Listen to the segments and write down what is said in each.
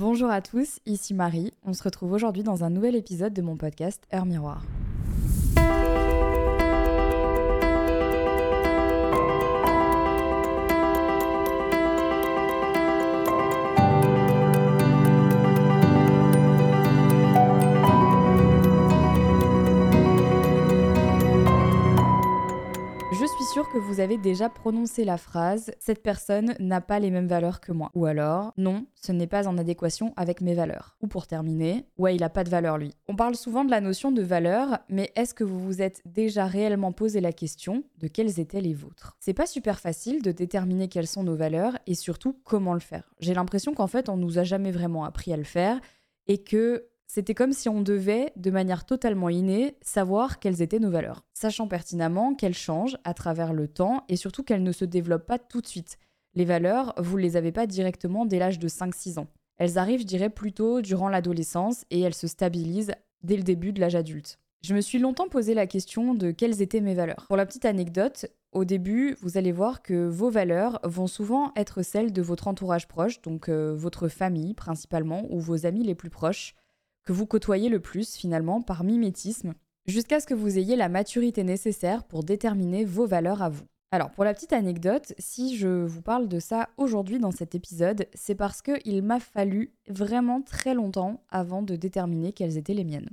Bonjour à tous, ici Marie. On se retrouve aujourd'hui dans un nouvel épisode de mon podcast Heure miroir. Que vous avez déjà prononcé la phrase « cette personne n'a pas les mêmes valeurs que moi » ou alors « non, ce n'est pas en adéquation avec mes valeurs » ou pour terminer « ouais, il a pas de valeur lui ». On parle souvent de la notion de valeur, mais est-ce que vous vous êtes déjà réellement posé la question de quelles étaient les vôtres ? C'est pas super facile de déterminer quelles sont nos valeurs et surtout comment le faire. J'ai l'impression qu'en fait on nous a jamais vraiment appris à le faire et que c'était comme si on devait, de manière totalement innée, savoir quelles étaient nos valeurs, sachant pertinemment qu'elles changent à travers le temps et surtout qu'elles ne se développent pas tout de suite. Les valeurs, vous ne les avez pas directement dès l'âge de 5-6 ans. Elles arrivent, je dirais, plutôt durant l'adolescence et elles se stabilisent dès le début de l'âge adulte. Je me suis longtemps posé la question de quelles étaient mes valeurs. Pour la petite anecdote, au début, vous allez voir que vos valeurs vont souvent être celles de votre entourage proche, donc votre famille principalement ou vos amis les plus proches, que vous côtoyez le plus finalement par mimétisme, jusqu'à ce que vous ayez la maturité nécessaire pour déterminer vos valeurs à vous. Alors pour la petite anecdote, si je vous parle de ça aujourd'hui dans cet épisode, c'est parce qu'il m'a fallu vraiment très longtemps avant de déterminer quelles étaient les miennes.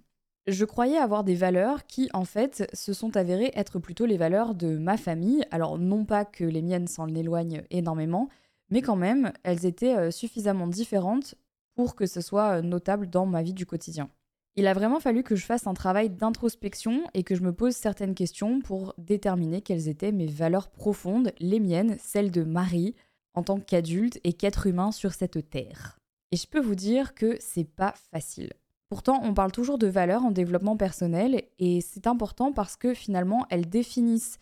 Je croyais avoir des valeurs qui en fait se sont avérées être plutôt les valeurs de ma famille, alors non pas que les miennes s'en éloignent énormément, mais quand même elles étaient suffisamment différentes pour que ce soit notable dans ma vie du quotidien. Il a vraiment fallu que je fasse un travail d'introspection et que je me pose certaines questions pour déterminer quelles étaient mes valeurs profondes, les miennes, celles de Marie, en tant qu'adulte et qu'être humain sur cette terre. Et je peux vous dire que c'est pas facile. Pourtant, on parle toujours de valeurs en développement personnel et c'est important parce que finalement, elles définissent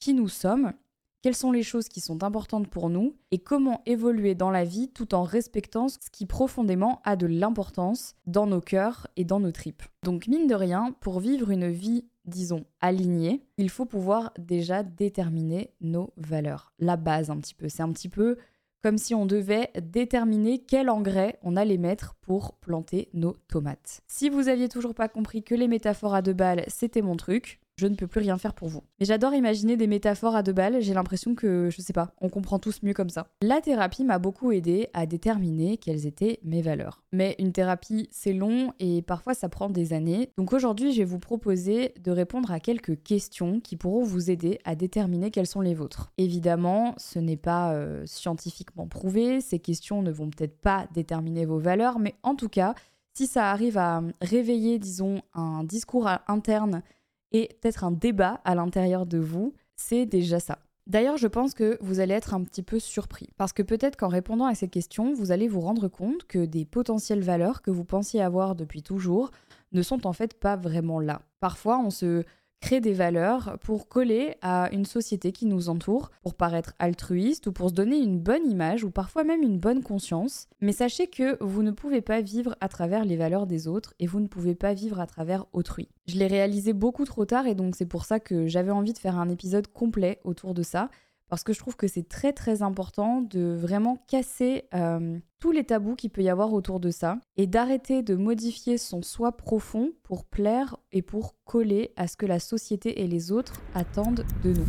qui nous sommes, quelles sont les choses qui sont importantes pour nous et comment évoluer dans la vie tout en respectant ce qui profondément a de l'importance dans nos cœurs et dans nos tripes. Donc mine de rien, pour vivre une vie, disons, alignée, il faut pouvoir déjà déterminer nos valeurs. La base un petit peu, c'est un petit peu comme si on devait déterminer quel engrais on allait mettre pour planter nos tomates. Si vous aviez toujours pas compris que les métaphores à deux balles, c'était mon truc, je ne peux plus rien faire pour vous. Mais j'adore imaginer des métaphores à deux balles, j'ai l'impression que, je sais pas, on comprend tous mieux comme ça. La thérapie m'a beaucoup aidée à déterminer quelles étaient mes valeurs. Mais une thérapie, c'est long et parfois ça prend des années. Donc aujourd'hui, je vais vous proposer de répondre à quelques questions qui pourront vous aider à déterminer quelles sont les vôtres. Évidemment, ce n'est pas scientifiquement prouvé, ces questions ne vont peut-être pas déterminer vos valeurs, mais en tout cas, si ça arrive à réveiller, disons, un discours interne et peut-être un débat à l'intérieur de vous, c'est déjà ça. D'ailleurs, je pense que vous allez être un petit peu surpris, parce que peut-être qu'en répondant à ces questions, vous allez vous rendre compte que des potentielles valeurs que vous pensiez avoir depuis toujours ne sont en fait pas vraiment là. Parfois, on se crée des valeurs pour coller à une société qui nous entoure, pour paraître altruiste ou pour se donner une bonne image ou parfois même une bonne conscience. Mais sachez que vous ne pouvez pas vivre à travers les valeurs des autres et vous ne pouvez pas vivre à travers autrui. Je l'ai réalisé beaucoup trop tard et donc c'est pour ça que j'avais envie de faire un épisode complet autour de ça parce que je trouve que c'est très très important de vraiment casser tous les tabous qu'il peut y avoir autour de ça et d'arrêter de modifier son soi profond pour plaire et pour coller à ce que la société et les autres attendent de nous.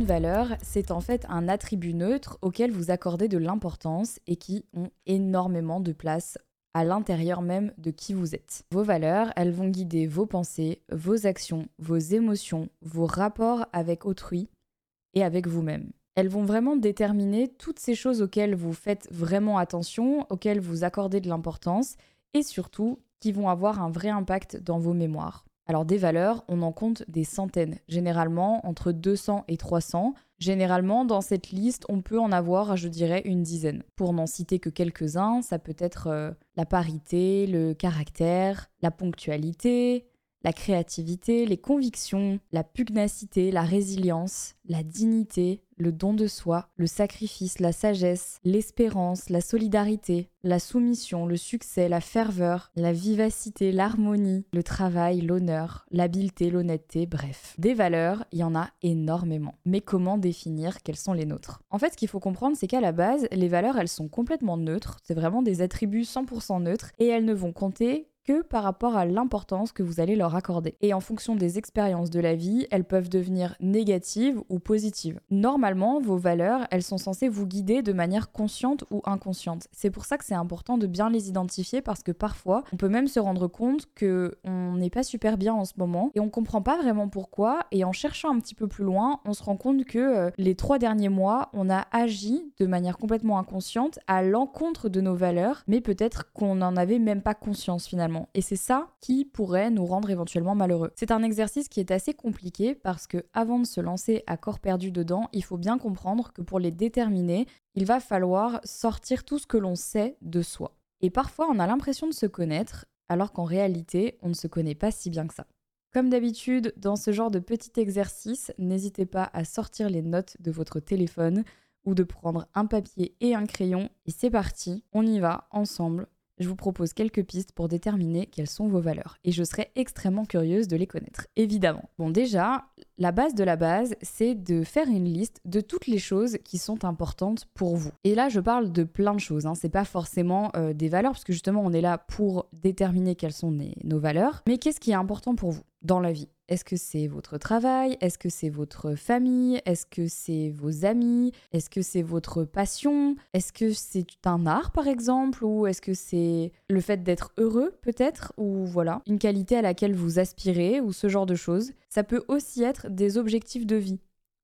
Une valeur, c'est en fait un attribut neutre auquel vous accordez de l'importance et qui ont énormément de place à l'intérieur même de qui vous êtes. Vos valeurs, elles vont guider vos pensées, vos actions, vos émotions, vos rapports avec autrui et avec vous-même. Elles vont vraiment déterminer toutes ces choses auxquelles vous faites vraiment attention, auxquelles vous accordez de l'importance et surtout qui vont avoir un vrai impact dans vos mémoires. Alors des valeurs, on en compte des centaines, généralement entre 200 et 300. Généralement, dans cette liste, on peut en avoir, je dirais, une dizaine. Pour n'en citer que quelques-uns, ça peut être la parité, le caractère, la ponctualité, la créativité, les convictions, la pugnacité, la résilience, la dignité, le don de soi, le sacrifice, la sagesse, l'espérance, la solidarité, la soumission, le succès, la ferveur, la vivacité, l'harmonie, le travail, l'honneur, l'habileté, l'honnêteté, bref. Des valeurs, il y en a énormément. Mais comment définir quelles sont les nôtres ? En fait, ce qu'il faut comprendre, c'est qu'à la base, les valeurs, elles sont complètement neutres, c'est vraiment des attributs 100% neutres, et elles ne vont compter que par rapport à l'importance que vous allez leur accorder. Et en fonction des expériences de la vie, elles peuvent devenir négatives ou positives. Normalement, vos valeurs, elles sont censées vous guider de manière consciente ou inconsciente. C'est pour ça que c'est important de bien les identifier, parce que parfois, on peut même se rendre compte qu'on n'est pas super bien en ce moment et on comprend pas vraiment pourquoi, et en cherchant un petit peu plus loin, on se rend compte que les 3 derniers mois, on a agi de manière complètement inconsciente à l'encontre de nos valeurs, mais peut-être qu'on n'en avait même pas conscience finalement. Et c'est ça qui pourrait nous rendre éventuellement malheureux. C'est un exercice qui est assez compliqué parce que avant de se lancer à corps perdu dedans, il faut bien comprendre que pour les déterminer, il va falloir sortir tout ce que l'on sait de soi. Et parfois, on a l'impression de se connaître, alors qu'en réalité, on ne se connaît pas si bien que ça. Comme d'habitude, dans ce genre de petit exercice, n'hésitez pas à sortir les notes de votre téléphone ou de prendre un papier et un crayon. Et c'est parti, on y va ensemble. Je vous propose quelques pistes pour déterminer quelles sont vos valeurs. Et je serais extrêmement curieuse de les connaître, évidemment. Bon, déjà, la base de la base, c'est de faire une liste de toutes les choses qui sont importantes pour vous. Et là, je parle de plein de choses, hein. C'est pas forcément des valeurs, parce que justement, on est là pour déterminer quelles sont nos valeurs. Mais qu'est-ce qui est important pour vous dans la vie ? Est-ce que c'est votre travail ? Est-ce que c'est votre famille ? Est-ce que c'est vos amis ? Est-ce que c'est votre passion ? Est-ce que c'est un art, par exemple ? Ou est-ce que c'est le fait d'être heureux, peut-être ? Ou voilà, une qualité à laquelle vous aspirez, ou ce genre de choses. Ça peut aussi être des objectifs de vie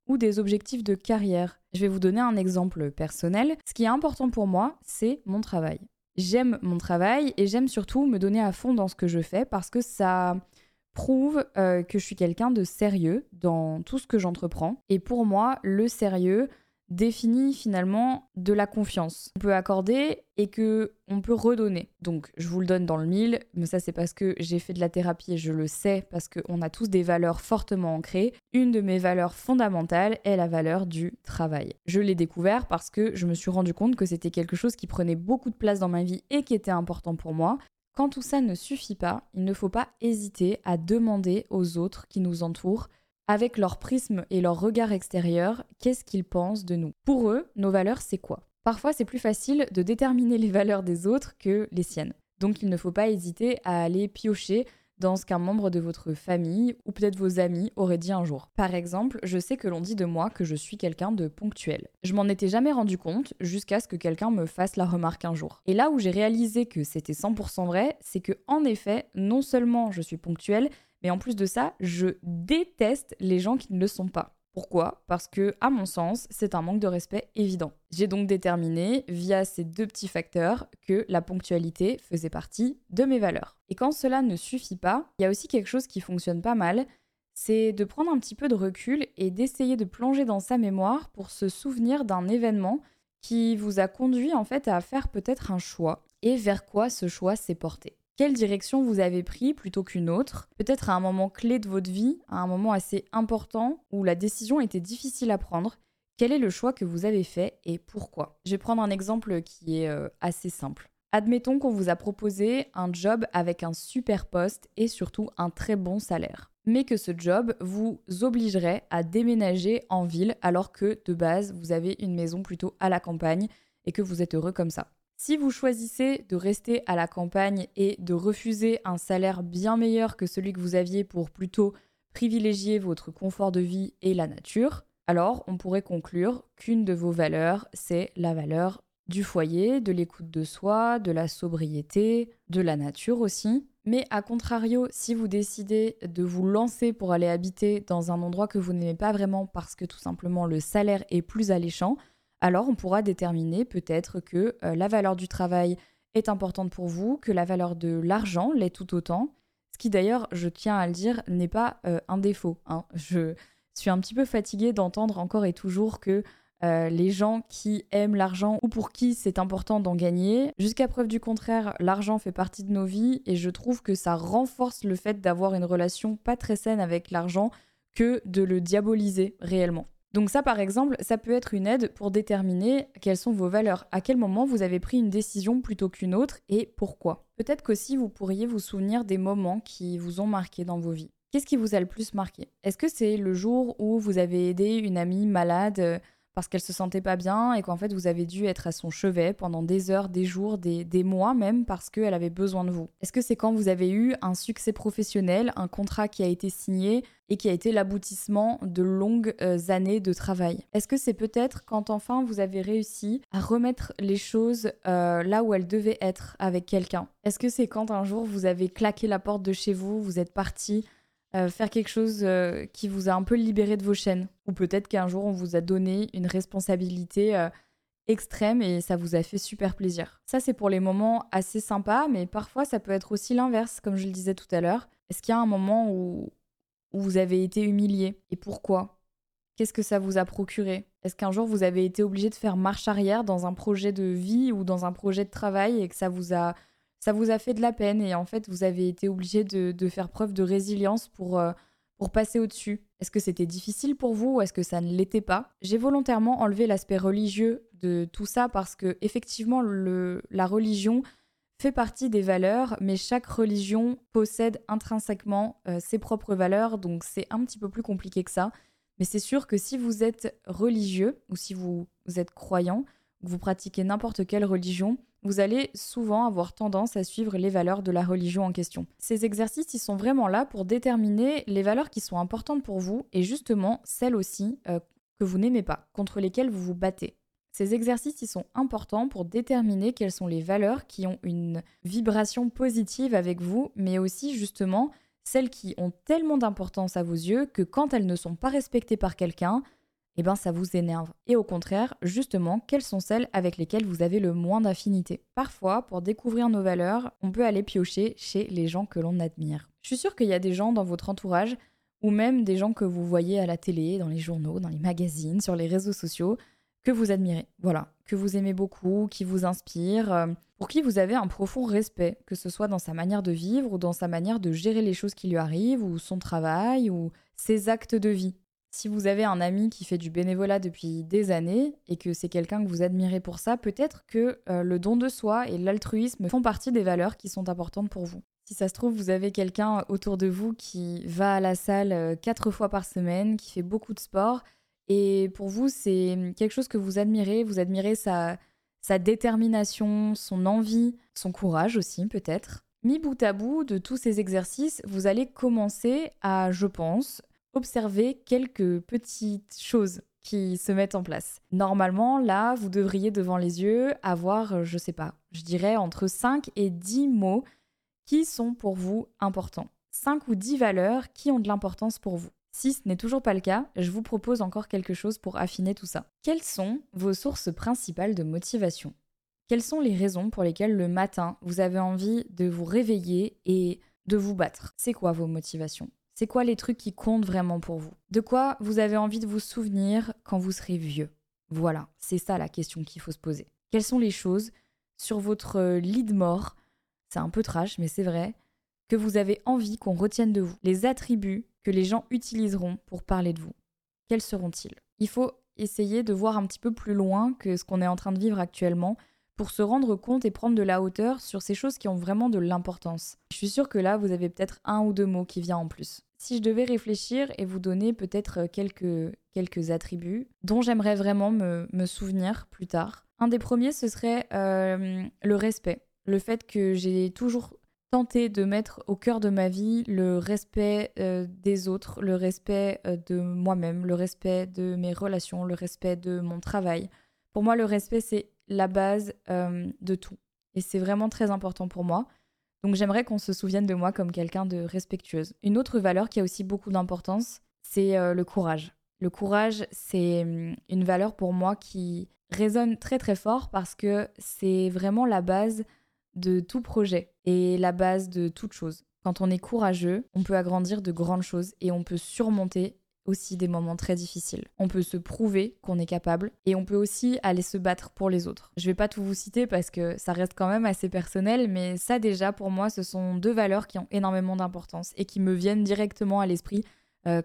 ou des objectifs de carrière. Je vais vous donner un exemple personnel. Ce qui est important pour moi, c'est mon travail. J'aime mon travail et j'aime surtout me donner à fond dans ce que je fais parce que ça prouve que je suis quelqu'un de sérieux dans tout ce que j'entreprends. Et pour moi, le sérieux définit finalement de la confiance qu'on peut accorder et qu'on peut redonner. Donc, je vous le donne dans le mille, mais ça, c'est parce que j'ai fait de la thérapie et je le sais, parce qu'on a tous des valeurs fortement ancrées. Une de mes valeurs fondamentales est la valeur du travail. Je l'ai découvert parce que je me suis rendu compte que c'était quelque chose qui prenait beaucoup de place dans ma vie et qui était important pour moi. Quand tout ça ne suffit pas, il ne faut pas hésiter à demander aux autres qui nous entourent, avec leur prisme et leur regard extérieur, qu'est-ce qu'ils pensent de nous. Pour eux, nos valeurs, c'est quoi ? Parfois, c'est plus facile de déterminer les valeurs des autres que les siennes. Donc, il ne faut pas hésiter à aller piocher dans ce qu'un membre de votre famille ou peut-être vos amis auraient dit un jour. Par exemple, je sais que l'on dit de moi que je suis quelqu'un de ponctuel. Je m'en étais jamais rendu compte jusqu'à ce que quelqu'un me fasse la remarque un jour. Et là où j'ai réalisé que c'était 100% vrai, c'est que en effet, non seulement je suis ponctuelle, mais en plus de ça, je déteste les gens qui ne le sont pas. Pourquoi ? Parce que, à mon sens, c'est un manque de respect évident. J'ai donc déterminé, via ces 2 petits facteurs, que la ponctualité faisait partie de mes valeurs. Et quand cela ne suffit pas, il y a aussi quelque chose qui fonctionne pas mal, c'est de prendre un petit peu de recul et d'essayer de plonger dans sa mémoire pour se souvenir d'un événement qui vous a conduit en fait à faire peut-être un choix et vers quoi ce choix s'est porté. Quelle direction vous avez pris plutôt qu'une autre, peut-être à un moment clé de votre vie, à un moment assez important où la décision était difficile à prendre. Quel est le choix que vous avez fait et pourquoi ? Je vais prendre un exemple qui est assez simple. Admettons qu'on vous a proposé un job avec un super poste et surtout un très bon salaire, mais que ce job vous obligerait à déménager en ville alors que de base vous avez une maison plutôt à la campagne et que vous êtes heureux comme ça. Si vous choisissez de rester à la campagne et de refuser un salaire bien meilleur que celui que vous aviez pour plutôt privilégier votre confort de vie et la nature, alors on pourrait conclure qu'une de vos valeurs, c'est la valeur du foyer, de l'écoute de soi, de la sobriété, de la nature aussi. Mais à contrario, si vous décidez de vous lancer pour aller habiter dans un endroit que vous n'aimez pas vraiment parce que tout simplement le salaire est plus alléchant, alors on pourra déterminer peut-être que la valeur du travail est importante pour vous, que la valeur de l'argent l'est tout autant, ce qui d'ailleurs, je tiens à le dire, n'est pas un défaut, hein. Je suis un petit peu fatiguée d'entendre encore et toujours que les gens qui aiment l'argent ou pour qui c'est important d'en gagner, jusqu'à preuve du contraire, l'argent fait partie de nos vies et je trouve que ça renforce le fait d'avoir une relation pas très saine avec l'argent que de le diaboliser réellement. Donc ça, par exemple, ça peut être une aide pour déterminer quelles sont vos valeurs, à quel moment vous avez pris une décision plutôt qu'une autre et pourquoi. Peut-être qu'aussi, vous pourriez vous souvenir des moments qui vous ont marqué dans vos vies. Qu'est-ce qui vous a le plus marqué ? Est-ce que c'est le jour où vous avez aidé une amie malade parce qu'elle se sentait pas bien et qu'en fait, vous avez dû être à son chevet pendant des heures, des jours, des mois même parce qu'elle avait besoin de vous ? Est-ce que c'est quand vous avez eu un succès professionnel, un contrat qui a été signé et qui a été l'aboutissement de longues années de travail ? Est-ce que c'est peut-être quand enfin vous avez réussi à remettre les choses là où elles devaient être avec quelqu'un ? Est-ce que c'est quand un jour vous avez claqué la porte de chez vous, vous êtes parti faire quelque chose qui vous a un peu libéré de vos chaînes. Ou peut-être qu'un jour, on vous a donné une responsabilité extrême et ça vous a fait super plaisir. Ça, c'est pour les moments assez sympas, mais parfois, ça peut être aussi l'inverse, comme je le disais tout à l'heure. Est-ce qu'il y a un moment où vous avez été humilié ? Et pourquoi ? Qu'est-ce que ça vous a procuré ? Est-ce qu'un jour, vous avez été obligé de faire marche arrière dans un projet de vie ou dans un projet de travail et que ça vous a fait de la peine et en fait, vous avez été obligé de faire preuve de résilience pour passer au-dessus. Est-ce que c'était difficile pour vous ou est-ce que ça ne l'était pas ? J'ai volontairement enlevé l'aspect religieux de tout ça parce que effectivement, la religion fait partie des valeurs, mais chaque religion possède intrinsèquement ses propres valeurs, donc c'est un petit peu plus compliqué que ça. Mais c'est sûr que si vous êtes religieux ou si vous êtes croyant, vous pratiquez n'importe quelle religion, vous allez souvent avoir tendance à suivre les valeurs de la religion en question. Ces exercices, ils sont vraiment là pour déterminer les valeurs qui sont importantes pour vous et justement celles aussi que vous n'aimez pas, contre lesquelles vous vous battez. Ces exercices, ils sont importants pour déterminer quelles sont les valeurs qui ont une vibration positive avec vous, mais aussi justement celles qui ont tellement d'importance à vos yeux que quand elles ne sont pas respectées par quelqu'un, eh ben ça vous énerve. Et au contraire, justement, quelles sont celles avec lesquelles vous avez le moins d'affinité ? Parfois, pour découvrir nos valeurs, on peut aller piocher chez les gens que l'on admire. Je suis sûre qu'il y a des gens dans votre entourage, ou même des gens que vous voyez à la télé, dans les journaux, dans les magazines, sur les réseaux sociaux, que vous admirez, voilà, que vous aimez beaucoup, qui vous inspirent, pour qui vous avez un profond respect, que ce soit dans sa manière de vivre, ou dans sa manière de gérer les choses qui lui arrivent, ou son travail, ou ses actes de vie. Si vous avez un ami qui fait du bénévolat depuis des années et que c'est quelqu'un que vous admirez pour ça, peut-être que le don de soi et l'altruisme font partie des valeurs qui sont importantes pour vous. Si ça se trouve, vous avez quelqu'un autour de vous qui va à la salle 4 fois par semaine, qui fait beaucoup de sport et pour vous, c'est quelque chose que vous admirez sa détermination, son envie, son courage aussi peut-être. Mis bout à bout de tous ces exercices, vous allez commencer à, je pense, observez quelques petites choses qui se mettent en place. Normalement, là, vous devriez devant les yeux avoir, je sais pas, je dirais entre 5 et 10 mots qui sont pour vous importants. 5 ou 10 valeurs qui ont de l'importance pour vous. Si ce n'est toujours pas le cas, je vous propose encore quelque chose pour affiner tout ça. Quelles sont vos sources principales de motivation ? Quelles sont les raisons pour lesquelles le matin, vous avez envie de vous réveiller et de vous battre ? C'est quoi vos motivations ? C'est quoi les trucs qui comptent vraiment pour vous ? De quoi vous avez envie de vous souvenir quand vous serez vieux ? Voilà, c'est ça la question qu'il faut se poser. Quelles sont les choses sur votre lit de mort, c'est un peu trash mais c'est vrai, que vous avez envie qu'on retienne de vous ? Les attributs que les gens utiliseront pour parler de vous, quels seront-ils ? Il faut essayer de voir un petit peu plus loin que ce qu'on est en train de vivre actuellement pour se rendre compte et prendre de la hauteur sur ces choses qui ont vraiment de l'importance. Je suis sûre que là, vous avez peut-être 1 ou 2 mots qui viennent en plus. Si je devais réfléchir et vous donner peut-être quelques attributs dont j'aimerais vraiment me souvenir plus tard. Un des premiers, ce serait le respect. Le fait que j'ai toujours tenté de mettre au cœur de ma vie le respect des autres, le respect de moi-même, le respect de mes relations, le respect de mon travail. Pour moi, le respect, c'est la base de tout. Et c'est vraiment très important pour moi. Donc j'aimerais qu'on se souvienne de moi comme quelqu'un de respectueuse. Une autre valeur qui a aussi beaucoup d'importance, c'est le courage. Le courage, c'est une valeur pour moi qui résonne très très fort parce que c'est vraiment la base de tout projet et la base de toute chose. Quand on est courageux, on peut agrandir de grandes choses et on peut surmonter aussi des moments très difficiles. On peut se prouver qu'on est capable et on peut aussi aller se battre pour les autres. Je vais pas tout vous citer parce que ça reste quand même assez personnel, mais ça déjà pour moi ce sont 2 valeurs qui ont énormément d'importance et qui me viennent directement à l'esprit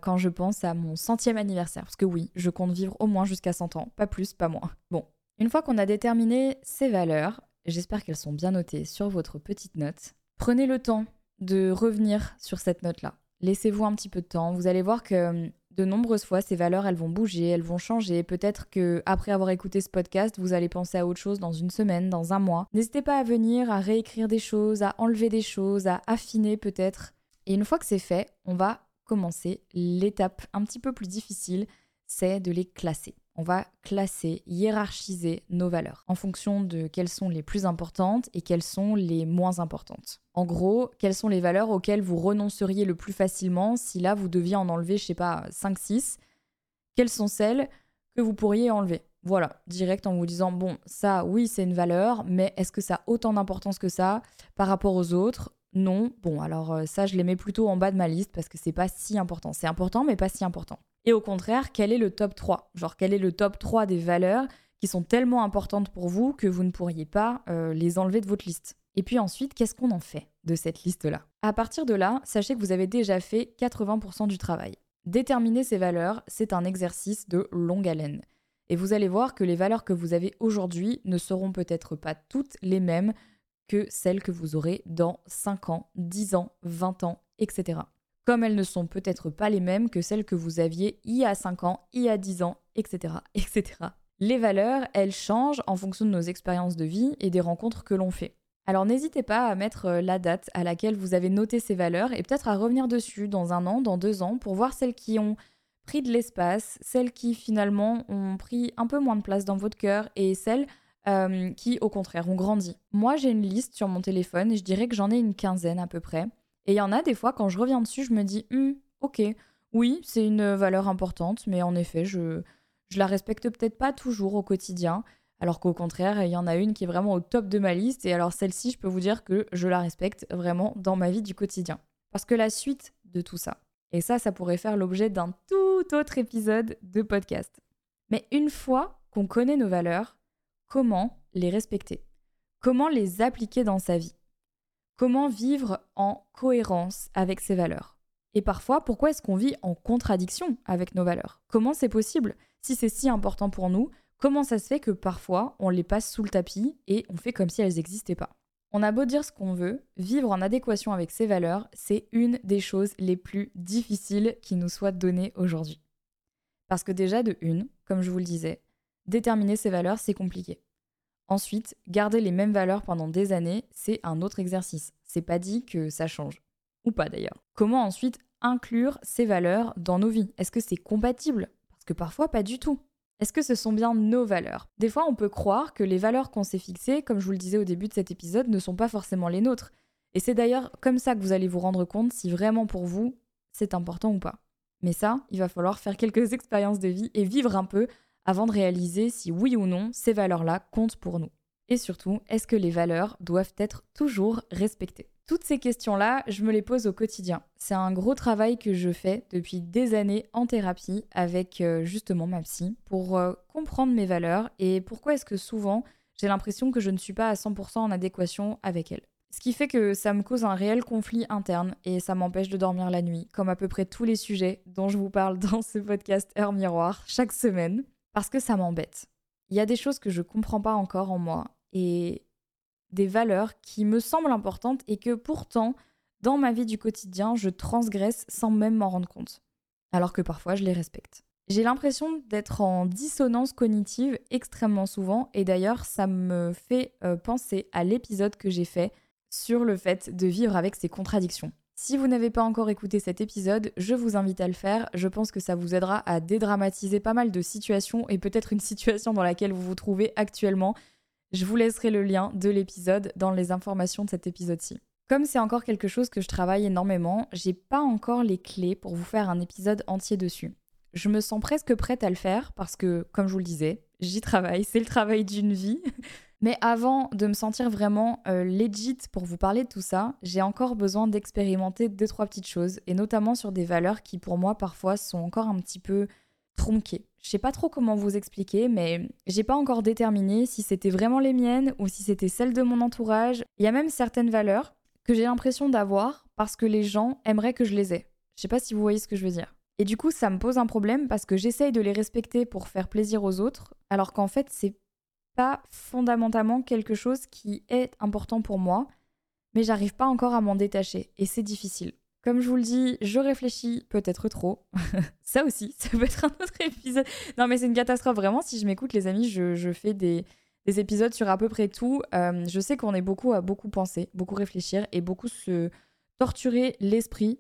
quand je pense à mon 100e anniversaire. Parce que oui, je compte vivre au moins jusqu'à 100 ans, pas plus, pas moins. Bon, une fois qu'on a déterminé ces valeurs, j'espère qu'elles sont bien notées sur votre petite note, prenez le temps de revenir sur cette note-là. Laissez-vous un petit peu de temps, vous allez voir que de nombreuses fois, ces valeurs, elles vont bouger, elles vont changer. Peut-être qu'après avoir écouté ce podcast, vous allez penser à autre chose dans une semaine, dans un mois. N'hésitez pas à venir, à réécrire des choses, à enlever des choses, à affiner peut-être. Et une fois que c'est fait, on va commencer l'étape un petit peu plus difficile, c'est de les classer. On va classer, hiérarchiser nos valeurs en fonction de quelles sont les plus importantes et quelles sont les moins importantes. En gros, quelles sont les valeurs auxquelles vous renonceriez le plus facilement si là vous deviez en enlever, je sais pas, 5-6. Quelles sont celles que vous pourriez enlever ? Voilà, direct en vous disant, bon, ça, oui, c'est une valeur, mais est-ce que ça a autant d'importance que ça par rapport aux autres ? Non, bon, alors ça, je les mets plutôt en bas de ma liste parce que c'est pas si important. C'est important, mais pas si important. Et au contraire, quel est le top 3 ? Genre, quel est le top 3 des valeurs qui sont tellement importantes pour vous que vous ne pourriez pas les enlever de votre liste ? Et puis ensuite, qu'est-ce qu'on en fait de cette liste-là ? À partir de là, sachez que vous avez déjà fait 80% du travail. Déterminer ces valeurs, c'est un exercice de longue haleine. Et vous allez voir que les valeurs que vous avez aujourd'hui ne seront peut-être pas toutes les mêmes que celles que vous aurez dans 5 ans, 10 ans, 20 ans, etc. Comme elles ne sont peut-être pas les mêmes que celles que vous aviez il y a 5 ans, il y a 10 ans, etc., etc. Les valeurs, elles changent en fonction de nos expériences de vie et des rencontres que l'on fait. Alors n'hésitez pas à mettre la date à laquelle vous avez noté ces valeurs et peut-être à revenir dessus dans 1 an, dans 2 ans, pour voir celles qui ont pris de l'espace, celles qui finalement ont pris un peu moins de place dans votre cœur et celles qui au contraire ont grandi. Moi j'ai une liste sur mon téléphone et je dirais que j'en ai une 15aine à peu près. Et il y en a des fois, quand je reviens dessus, je me dis « ok, oui, c'est une valeur importante, mais en effet, je la respecte peut-être pas toujours au quotidien. » Alors qu'au contraire, il y en a une qui est vraiment au top de ma liste. Et alors celle-ci, je peux vous dire que je la respecte vraiment dans ma vie du quotidien. Parce que la suite de tout ça, et ça pourrait faire l'objet d'un tout autre épisode de podcast. Mais une fois qu'on connaît nos valeurs, comment les respecter ? Comment les appliquer dans sa vie ? Comment vivre en cohérence avec ses valeurs ? Et parfois, pourquoi est-ce qu'on vit en contradiction avec nos valeurs ? Comment c'est possible ? Si c'est si important pour nous, comment ça se fait que parfois, on les passe sous le tapis et on fait comme si elles n'existaient pas ? On a beau dire ce qu'on veut, vivre en adéquation avec ses valeurs, c'est une des choses les plus difficiles qui nous soit donnée aujourd'hui. Parce que déjà de une, comme je vous le disais, déterminer ses valeurs, c'est compliqué. Ensuite, garder les mêmes valeurs pendant des années, c'est un autre exercice. C'est pas dit que ça change. Ou pas d'ailleurs. Comment ensuite inclure ces valeurs dans nos vies ? Est-ce que c'est compatible ? Parce que parfois, pas du tout. Est-ce que ce sont bien nos valeurs ? Des fois, on peut croire que les valeurs qu'on s'est fixées, comme je vous le disais au début de cet épisode, ne sont pas forcément les nôtres. Et c'est d'ailleurs comme ça que vous allez vous rendre compte si vraiment pour vous, c'est important ou pas. Mais ça, il va falloir faire quelques expériences de vie et vivre un peu avant de réaliser si oui ou non ces valeurs-là comptent pour nous. Et surtout, est-ce que les valeurs doivent être toujours respectées ? Toutes ces questions-là, je me les pose au quotidien. C'est un gros travail que je fais depuis des années en thérapie avec justement ma psy pour comprendre mes valeurs et pourquoi est-ce que souvent j'ai l'impression que je ne suis pas à 100% en adéquation avec elles. Ce qui fait que ça me cause un réel conflit interne et ça m'empêche de dormir la nuit, comme à peu près tous les sujets dont je vous parle dans ce podcast Heure miroir chaque semaine. Parce que ça m'embête. Il y a des choses que je comprends pas encore en moi et des valeurs qui me semblent importantes et que pourtant, dans ma vie du quotidien, je transgresse sans même m'en rendre compte. Alors que parfois, je les respecte. J'ai l'impression d'être en dissonance cognitive extrêmement souvent et d'ailleurs, ça me fait penser à l'épisode que j'ai fait sur le fait de vivre avec ses contradictions. Si vous n'avez pas encore écouté cet épisode, je vous invite à le faire. Je pense que ça vous aidera à dédramatiser pas mal de situations et peut-être une situation dans laquelle vous vous trouvez actuellement. Je vous laisserai le lien de l'épisode dans les informations de cet épisode-ci. Comme c'est encore quelque chose que je travaille énormément, j'ai pas encore les clés pour vous faire un épisode entier dessus. Je me sens presque prête à le faire parce que, comme je vous le disais, j'y travaille, c'est le travail d'une vie. Mais avant de me sentir vraiment legit pour vous parler de tout ça, j'ai encore besoin d'expérimenter 2-3 petites choses, et notamment sur des valeurs qui pour moi parfois sont encore un petit peu tronquées. Je sais pas trop comment vous expliquer, mais j'ai pas encore déterminé si c'était vraiment les miennes ou si c'était celles de mon entourage. Il y a même certaines valeurs que j'ai l'impression d'avoir parce que les gens aimeraient que je les aie. Je sais pas si vous voyez ce que je veux dire. Et du coup, ça me pose un problème parce que j'essaye de les respecter pour faire plaisir aux autres, alors qu'en fait, c'est pas fondamentalement quelque chose qui est important pour moi, mais j'arrive pas encore à m'en détacher, et c'est difficile. Comme je vous le dis, je réfléchis peut-être trop. Ça aussi, ça peut être un autre épisode. Non mais c'est une catastrophe, vraiment, si je m'écoute les amis, je fais des épisodes sur à peu près tout. Je sais qu'on est beaucoup à beaucoup penser, beaucoup réfléchir et beaucoup se torturer l'esprit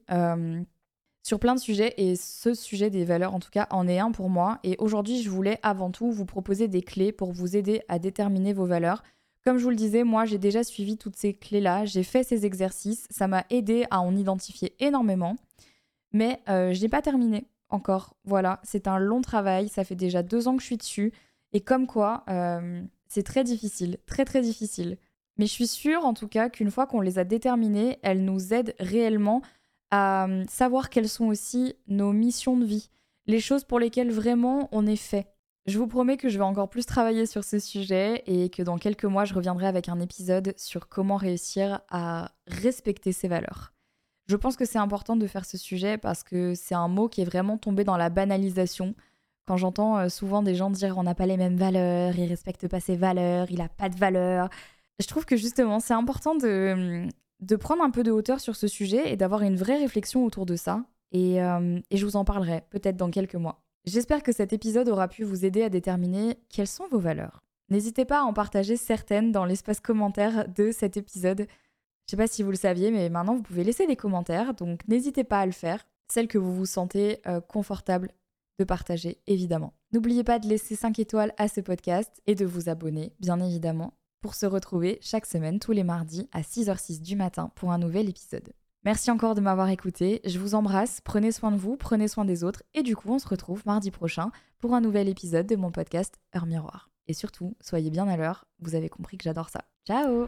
sur plein de sujets. Et ce sujet des valeurs, en tout cas, en est un pour moi. Et aujourd'hui, je voulais avant tout vous proposer des clés pour vous aider à déterminer vos valeurs. Comme je vous le disais, moi j'ai déjà suivi toutes ces clés-là, j'ai fait ces exercices, ça m'a aidé à en identifier énormément, mais je n'ai pas terminé encore. Voilà, c'est un long travail, ça fait déjà 2 ans que je suis dessus, et comme quoi, c'est très difficile, très très difficile. Mais je suis sûre en tout cas qu'une fois qu'on les a déterminées, elles nous aident réellement à savoir quelles sont aussi nos missions de vie, les choses pour lesquelles vraiment on est fait. Je vous promets que je vais encore plus travailler sur ce sujet et que dans quelques mois, je reviendrai avec un épisode sur comment réussir à respecter ses valeurs. Je pense que c'est important de faire ce sujet parce que c'est un mot qui est vraiment tombé dans la banalisation. Quand j'entends souvent des gens dire « on n'a pas les mêmes valeurs, il respecte pas ses valeurs, il a pas de valeur », je trouve que justement, c'est important de prendre un peu de hauteur sur ce sujet et d'avoir une vraie réflexion autour de ça. Et je vous en parlerai peut-être dans quelques mois. J'espère que cet épisode aura pu vous aider à déterminer quelles sont vos valeurs. N'hésitez pas à en partager certaines dans l'espace commentaire de cet épisode. Je sais pas si vous le saviez, mais maintenant vous pouvez laisser des commentaires, donc n'hésitez pas à le faire. Celles que vous vous sentez confortable de partager, évidemment. N'oubliez pas de laisser 5 étoiles à ce podcast et de vous abonner, bien évidemment, pour se retrouver chaque semaine, tous les mardis à 6h06 du matin pour un nouvel épisode. Merci encore de m'avoir écouté, je vous embrasse, prenez soin de vous, prenez soin des autres et du coup on se retrouve mardi prochain pour un nouvel épisode de mon podcast Heure miroir. Et surtout, soyez bien à l'heure, vous avez compris que j'adore ça. Ciao!